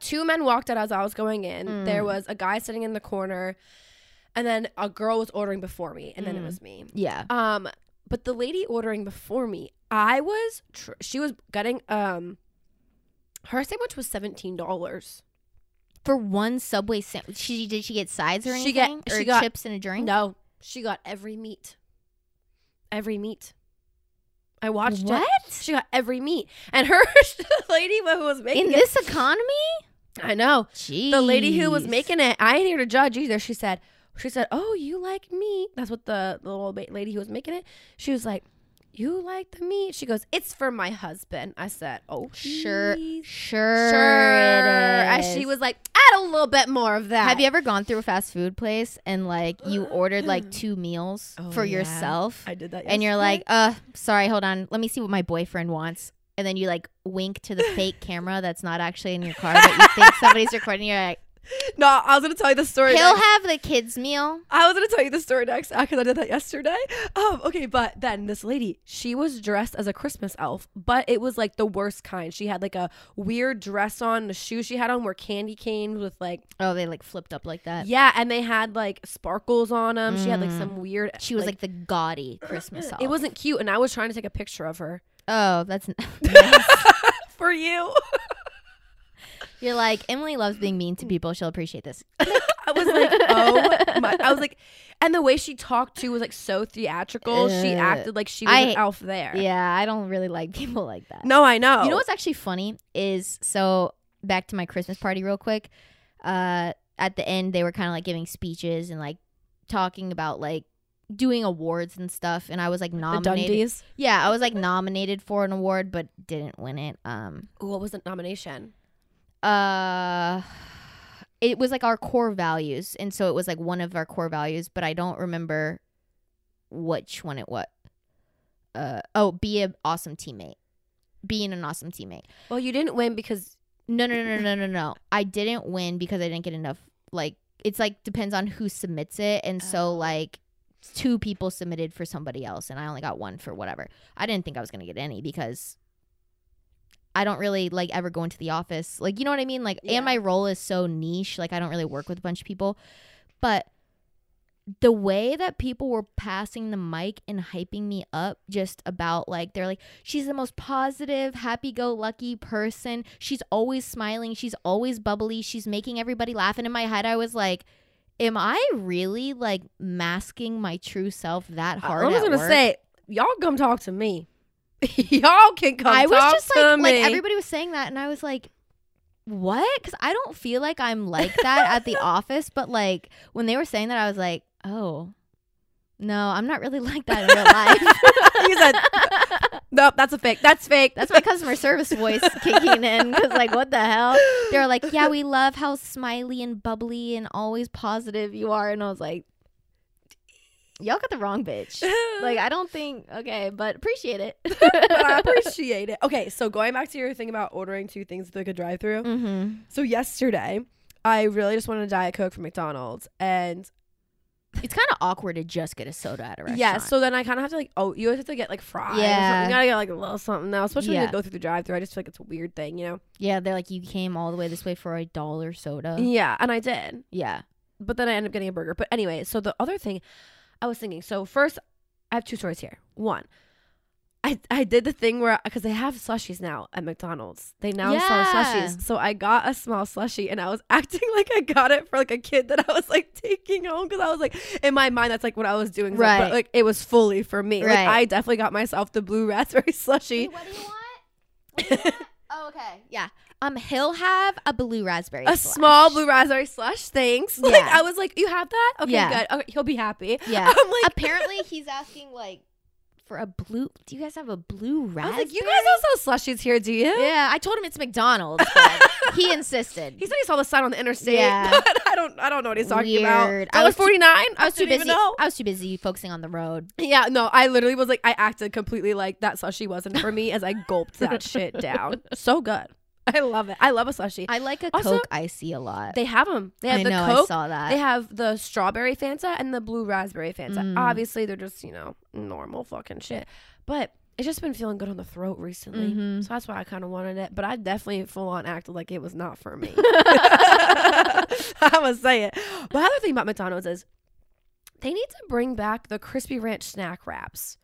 Two men walked out as I was going in. There was a guy sitting in the corner, and then a girl was ordering before me, and then it was me. Yeah. But the lady ordering before me, she was getting her sandwich was $17. For one Subway sandwich. Did she get sides or anything? She got chips and a drink? No. She got every meat. Every meat. I watched it. What? She got every meat. And her lady who was making it. In this economy? I know. Jeez. The lady who was making it, I ain't here to judge either. She said, oh, you like meat. That's what the little lady who was making it. She was like, you like the meat? She goes, it's for my husband. I said, oh, sure. And she was like, add a little bit more of that. Have you ever gone through a fast food place and like you ordered like two meals for yourself? I did that yesterday. And you're like, sorry, hold on. Let me see what my boyfriend wants. And then you like wink to the fake camera that's not actually in your car, but you think somebody's recording. You're like, no, I was going to tell you the story. He'll have the kids' meal. I was going to tell you the story next because I did that yesterday. Okay, but then this lady, she was dressed as a Christmas elf, but it was like the worst kind. She had like a weird dress on. The shoes she had on were candy canes with like... Oh, they like flipped up like that. Yeah, and they had like sparkles on them. Mm. She had like some weird... She was like the gaudy Christmas elf. It wasn't cute, and I was trying to take a picture of her. Oh, that's nice. For you. You're like, Emily loves being mean to people. She'll appreciate this. I was like, oh my. I was like, and the way she talked too was like so theatrical. She acted like she was an elf there. Yeah, I don't really like people like that. No, I know. You know what's actually funny is, so back to my Christmas party real quick. At the end, they were kind of like giving speeches and like talking about like doing awards and stuff, and I was like nominated. The Dundies? Yeah, I was like nominated for an award but didn't win it. What was the nomination? It was like our core values, and so it was like one of our core values, but I don't remember which one it was. Being an awesome teammate. Well, you didn't win because no. I didn't win because I didn't get enough. Like, it's like depends on who submits it, and so like two people submitted for somebody else and I only got one for whatever. I didn't think I was going to get any because I don't really like ever go into the office. Like, you know what I mean? Like, yeah. And my role is so niche. Like, I don't really work with a bunch of people. But the way that people were passing the mic and hyping me up just about like, they're like, she's the most positive, happy-go-lucky person. She's always smiling. She's always bubbly. She's making everybody laugh. And in my head, I was like, am I really like masking my true self that hard? I was gonna say, y'all come talk to me. Y'all can come. I was talk just to like, me. Like everybody was saying that, and I was like, what? Because I don't feel like I'm like that at the office. But like when they were saying that, I was like, oh, no, I'm not really like that in real life. You said, nope, that's a fake. That's fake. That's my customer service voice kicking in. Because, like, what the hell? They were like, yeah, we love how smiley and bubbly and always positive you are. And I was like, y'all got the wrong bitch. Like, I don't think, okay, but appreciate it. But I appreciate it. Okay, so going back to your thing about ordering two things at like a drive-thru. Mm-hmm. So yesterday, I really just wanted a Diet Coke from McDonald's. And... it's kind of awkward to just get a soda at a restaurant. Yeah, so then I kind of have to like, you always have to get like fries. Yeah. Or you gotta get like a little something now, especially when you go through the drive-thru. I just feel like it's a weird thing, you know? Yeah, they're like, you came all the way this way for a dollar soda. Yeah, and I did. Yeah. But then I ended up getting a burger. But anyway, so the other thing I was thinking, so first, I have two stories here. One, I did the thing where, because they have slushies now at McDonald's. They now sell slushies. So I got a small slushie and I was acting like I got it for like a kid that I was like taking home. Because I was like, in my mind, that's like what I was doing. Right. But like it was fully for me. Right. Like I definitely got myself the blue raspberry slushie. Wait, what do you want? Oh, okay. Yeah. He'll have a blue raspberry slush. Small blue raspberry slush, thanks. Yeah. Like, I was like, you have that? Okay, good. Okay, he'll be happy. Yeah. I'm like, apparently he's asking like, for a blue, do you guys have a blue raspberry? I was like, you guys don't sell slushies here, do you? Yeah, I told him it's McDonald's, but he insisted. He said he saw the sign on the interstate. Yeah. But I don't know what he's talking about. $1.49? I was too busy. I was too busy focusing on the road. Yeah, no, I literally was like, I acted completely like that slushie wasn't for me as I gulped that shit down. So good. I love it. I love a slushie. I like a Coke Icy a lot. They have them. They have the Coke. I saw that. They have the strawberry Fanta and the blue raspberry Fanta. Obviously, they're just, you know, normal fucking shit. But it's just been feeling good on the throat recently. Mm-hmm. So that's why I kind of wanted it. But I definitely full on acted like it was not for me. I must say it. But the other thing about McDonald's is they need to bring back the crispy ranch snack wraps.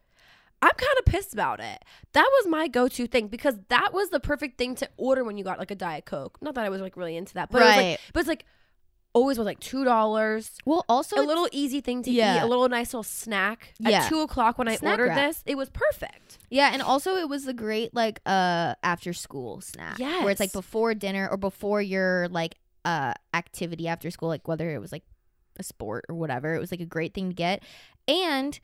I'm kind of pissed about it. That was my go-to thing because that was the perfect thing to order when you got like a Diet Coke. Not that I was like really into that, but, it was like always was like $2. Well, also a little easy thing to eat, a little nice little snack at 2 o'clock when snack I ordered wrap. This. It was perfect. Yeah, and also it was a great like after school snack. Yes. Where it's like before dinner or before your like activity after school, like whether it was like a sport or whatever. It was like a great thing to get. And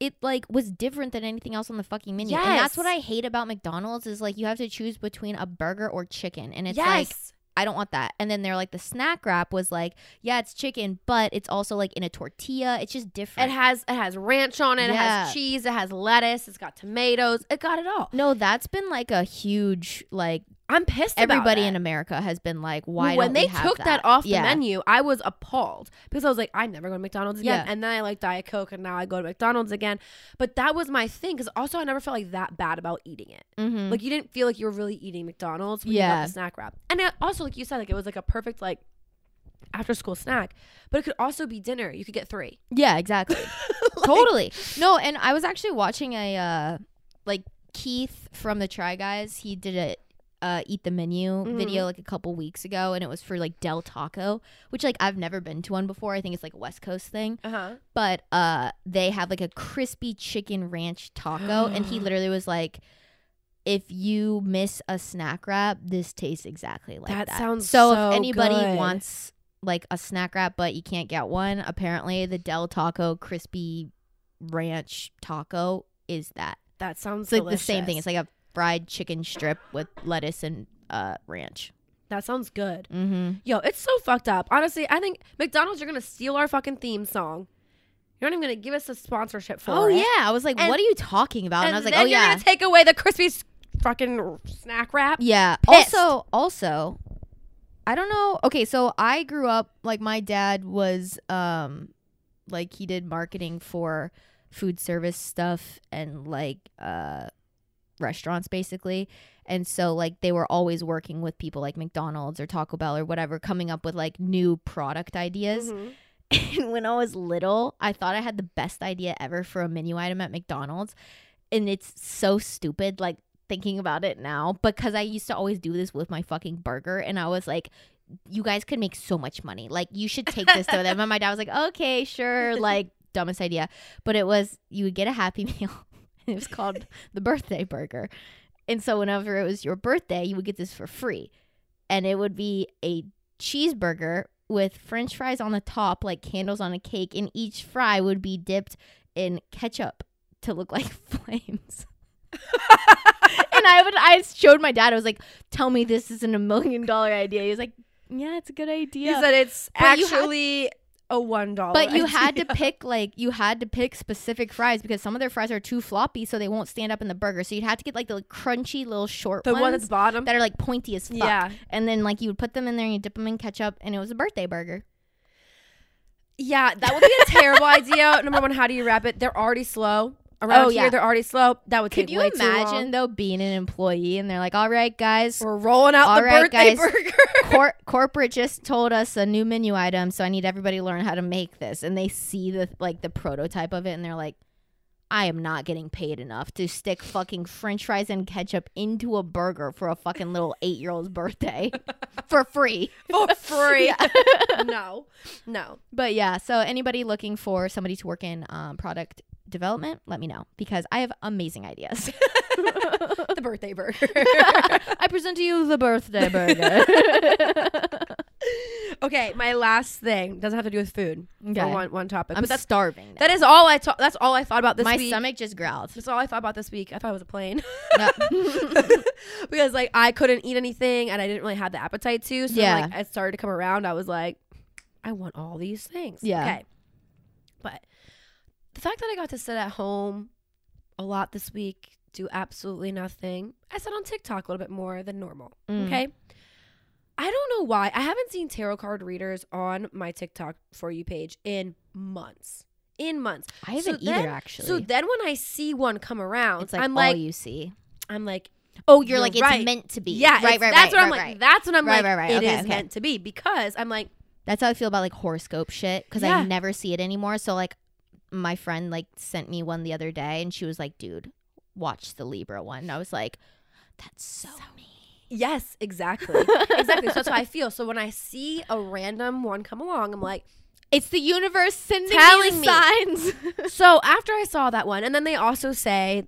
it like was different than anything else on the fucking menu. Yes. And that's what I hate about McDonald's is like you have to choose between a burger or chicken. And it's like, I don't want that. And then they're like, the snack wrap was like, yeah, it's chicken, but it's also like in a tortilla. It's just different. It has ranch on it. Yeah. It has cheese. It has lettuce. It's got tomatoes. It got it all. No, that's been like a huge like. I'm pissed about it. Everybody in America has been like, why don't we have that? When they took that off the menu, I was appalled because I was like, I never go to McDonald's again. Yeah. And then I like Diet Coke and now I go to McDonald's again. But that was my thing because also I never felt like that bad about eating it. Mm-hmm. Like you didn't feel like you were really eating McDonald's when you got the snack wrap. And it also, like you said, like it was like a perfect like after school snack, but it could also be dinner. You could get three. Yeah, exactly. Like, totally. No, and I was actually watching a like Keith from the Try Guys. He did it. Eat the menu video like a couple weeks ago, and it was for like Del Taco, which like I've never been to one before. I think it's like a West Coast thing, but they have like a crispy chicken ranch taco, and he literally was like, if you miss a snack wrap, this tastes exactly like that. Sounds so if anybody wants like a snack wrap but you can't get one, apparently the Del Taco crispy ranch taco is that sounds it's, like delicious. The same thing. It's like a fried chicken strip with lettuce and ranch. That sounds good. Yo, it's so fucked up. Honestly, I think McDonald's, you're gonna steal our fucking theme song. You're not even gonna give us a sponsorship for it. I was like, and what are you talking about? And I was like, you're gonna take away the crispy fucking snack wrap. Pissed. Also I don't know. Okay, so I grew up like my dad was like he did marketing for food service stuff and like restaurants basically, and so like they were always working with people like McDonald's or Taco Bell or whatever, coming up with like new product ideas. And when I was little, I thought I had the best idea ever for a menu item at McDonald's, and it's so stupid like thinking about it now, because I used to always do this with my fucking burger, and I was like, you guys could make so much money, like you should take this to them. And my dad was like, okay, sure, like dumbest idea. But it was, you would get a Happy Meal. It was called the birthday burger. And so whenever it was your birthday, you would get this for free. And it would be a cheeseburger with french fries on the top, like candles on a cake. And each fry would be dipped in ketchup to look like flames. And I showed my dad. I was like, tell me this isn't $1 million idea. He was like, yeah, it's a good idea. He said it's actually a $1 but you idea. Had to pick like you had to pick specific fries because some of their fries are too floppy, so they won't stand up in the burger, so you'd have to get like the crunchy little short ones, the one at the bottom that are like pointy as fuck. And then like you would put them in there and you dip them in ketchup, and it was a birthday burger. That would be a terrible idea. Number one, how do you wrap it? They're already slow around here. They're already slow. That would take way too long. Could you imagine, though, being an employee and they're like, all right, guys, we're rolling out the birthday burger. Corporate just told us a new menu item, so I need everybody to learn how to make this. And they see the like the prototype of it, and they're like, I am not getting paid enough to stick fucking french fries and ketchup into a burger for a fucking little 8-year-old's birthday for free. For free. No. But yeah, so anybody looking for somebody to work in product development, let me know, because I have amazing ideas. The birthday burger. I present to you the birthday burger. Okay, my last thing doesn't have to do with food. Okay, one topic. I'm starving now. That is all that's all I thought about this week. My stomach just growls. That's all I thought about this week. I thought it was a plane. Because like I couldn't eat anything, and I didn't really have the appetite to, so like I started to come around. I was like, I want all these things. Okay, but the fact that I got to sit at home a lot this week, do absolutely nothing. I sat on TikTok a little bit more than normal. Okay, I don't know why. I haven't seen tarot card readers on my TikTok For You page in months. I haven't either, actually. So then when I see one come around, it's like I'm all like, you see. I'm like, oh, you're like, right. It's meant to be. Yeah, right. That's what I'm like. That's what I'm like. Right. It is meant to be, because I'm like. That's how I feel about like horoscope shit, because I never see it anymore. So like, my friend like sent me one the other day, and she was like, dude, watched the Libra one. I was like, that's so me. Yes, exactly. Exactly. So that's how I feel. So when I see a random one come along, I'm like, it's the universe sending me signs. So after I saw that one, and then they also say,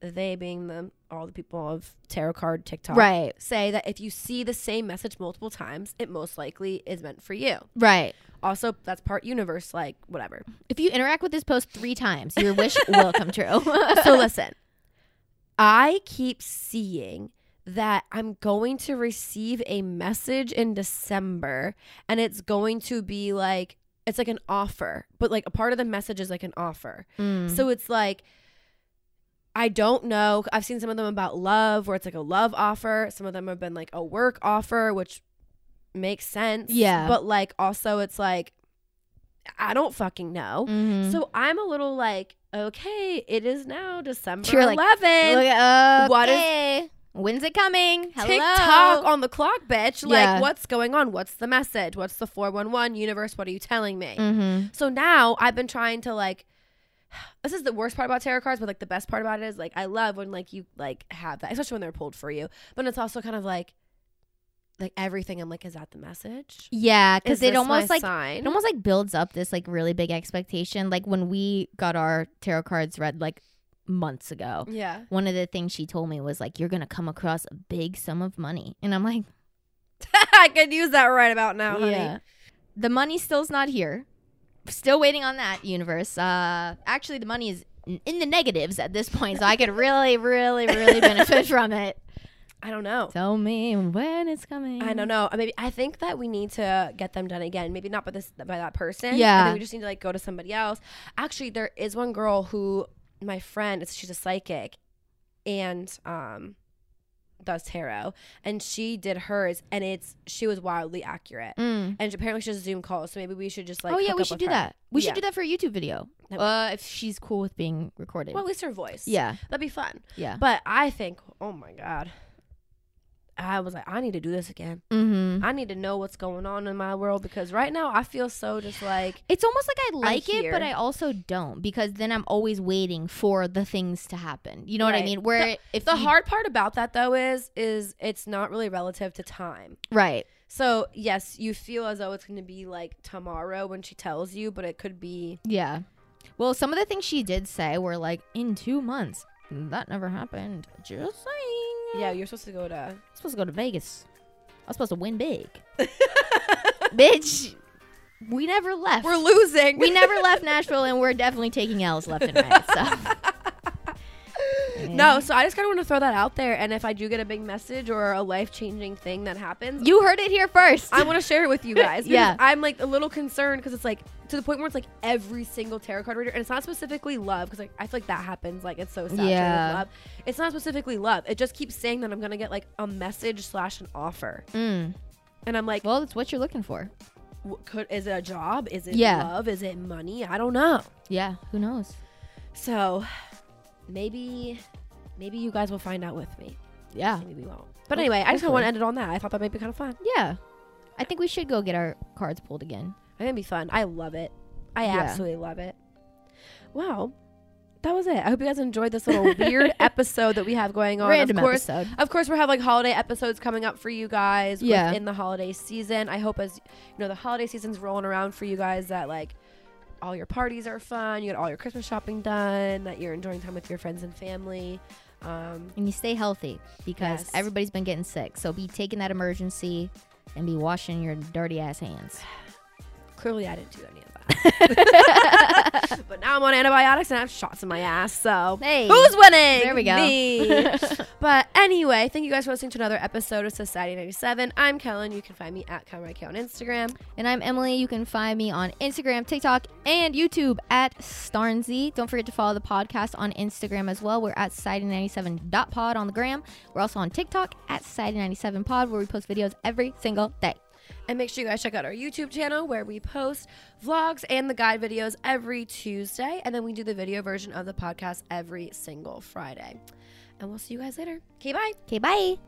they being all the people of tarot card TikTok, right, say that if you see the same message multiple times, it most likely is meant for you. Right. Also, that's part universe, like whatever. If you interact with this post 3 times, your wish will come true. So listen, I keep seeing that I'm going to receive a message in December, and it's going to be like, it's like an offer, but like a part of the message is like an offer. So it's like, I don't know. I've seen some of them about love where it's like a love offer. Some of them have been like a work offer, which makes sense. Yeah. But like also it's like, I don't fucking know. So I'm a little like, okay, it is now December 11th. Okay. What is... When's it coming? Hello? TikTok on the clock, bitch. Like, what's going on? What's the message? What's the 411 universe? What are you telling me? So now I've been trying to, like, this is the worst part about tarot cards, but, like, the best part about it is, like, I love when, like, you, like, have that, especially when they're pulled for you. But it's also kind of like everything, I'm like, is that the message? Yeah, because it almost like sign? It almost like builds up this like really big expectation. Like when we got our tarot cards read, like, months ago, one of the things she told me was like, you're gonna come across a big sum of money, and I'm like, I could use that right about now, honey. The money still's not here, still waiting on that, universe. Actually, the money is in the negatives at this point, so I could really benefit from it. I don't know. Tell me when it's coming. I don't know. Maybe I think that we need to get them done again. Maybe not by that person. Yeah, I think we just need to like go to somebody else. Actually, there is one girl who, my friend, she's a psychic and does tarot, and she did hers, and she was wildly accurate. And apparently she does Zoom calls, so maybe we should just like, oh yeah, we should do that. We should do that for a YouTube video if she's cool with being recorded. Well, at least her voice. Yeah, that'd be fun. Yeah, but I think, oh my god, I was like, I need to do this again. I need to know what's going on in my world, because right now I feel so just like, it's almost like I like it, but I also don't, because then I'm always waiting for the things to happen. You know what I mean? Where if the hard part about that though is it's not really relative to time. Right. So yes, you feel as though it's going to be like tomorrow when she tells you, but it could be. Yeah. Well, some of the things she did say were like, in 2 months. That never happened. Just saying. Yeah, you're supposed to go to... I'm supposed to go to Vegas. I was supposed to win big. Bitch, we never left. We're losing. We never left Nashville, and we're definitely taking L's left and right. So. No, so I just kind of want to throw that out there, and if I do get a big message or a life-changing thing that happens... You heard it here first. I want to share it with you guys. Yeah. I'm, like, a little concerned, because it's, like, to the point where it's, like, every single tarot card reader, and it's not specifically love, because, like, I feel like that happens. Like, it's so saturated with love. It's not specifically love. It just keeps saying that I'm going to get, like, a message / an offer. And I'm like... Well, it's what you're looking for. Is it a job? Is it love? Is it money? I don't know. Yeah, who knows? So... Maybe you guys will find out with me. Yeah. Maybe we won't. But anyway, I just want to end it on that. I thought that might be kind of fun. Yeah. I think we should go get our cards pulled again. It's going to be fun. I love it. I absolutely love it. Wow. That was it. I hope you guys enjoyed this little weird episode that we have going on. Random episode. Of course, we have like holiday episodes coming up for you guys within the holiday season. I hope, as you know, the holiday season's rolling around for you guys, that like all your parties are fun, you get all your Christmas shopping done, that you're enjoying time with your friends and family, and you stay healthy, because everybody's been getting sick, so be taking that emergency and be washing your dirty ass hands. Clearly I didn't do any of that. But now I'm on antibiotics and I have shots in my ass, so hey, who's winning? There we go. Me. But anyway, thank you guys for listening to another episode of Society 97. I'm Kellen. You can find me at KellenRyK on Instagram. And I'm Emily. You can find me on Instagram, TikTok, and YouTube at Starnzy. Don't forget to follow the podcast on Instagram as well. We're at Society97.pod on the gram. We're also on TikTok at Society97pod, where we post videos every single day. And make sure you guys check out our YouTube channel, where we post vlogs and the guide videos every Tuesday. And then we do the video version of the podcast every single Friday. And we'll see you guys later. Okay, bye. Okay, bye.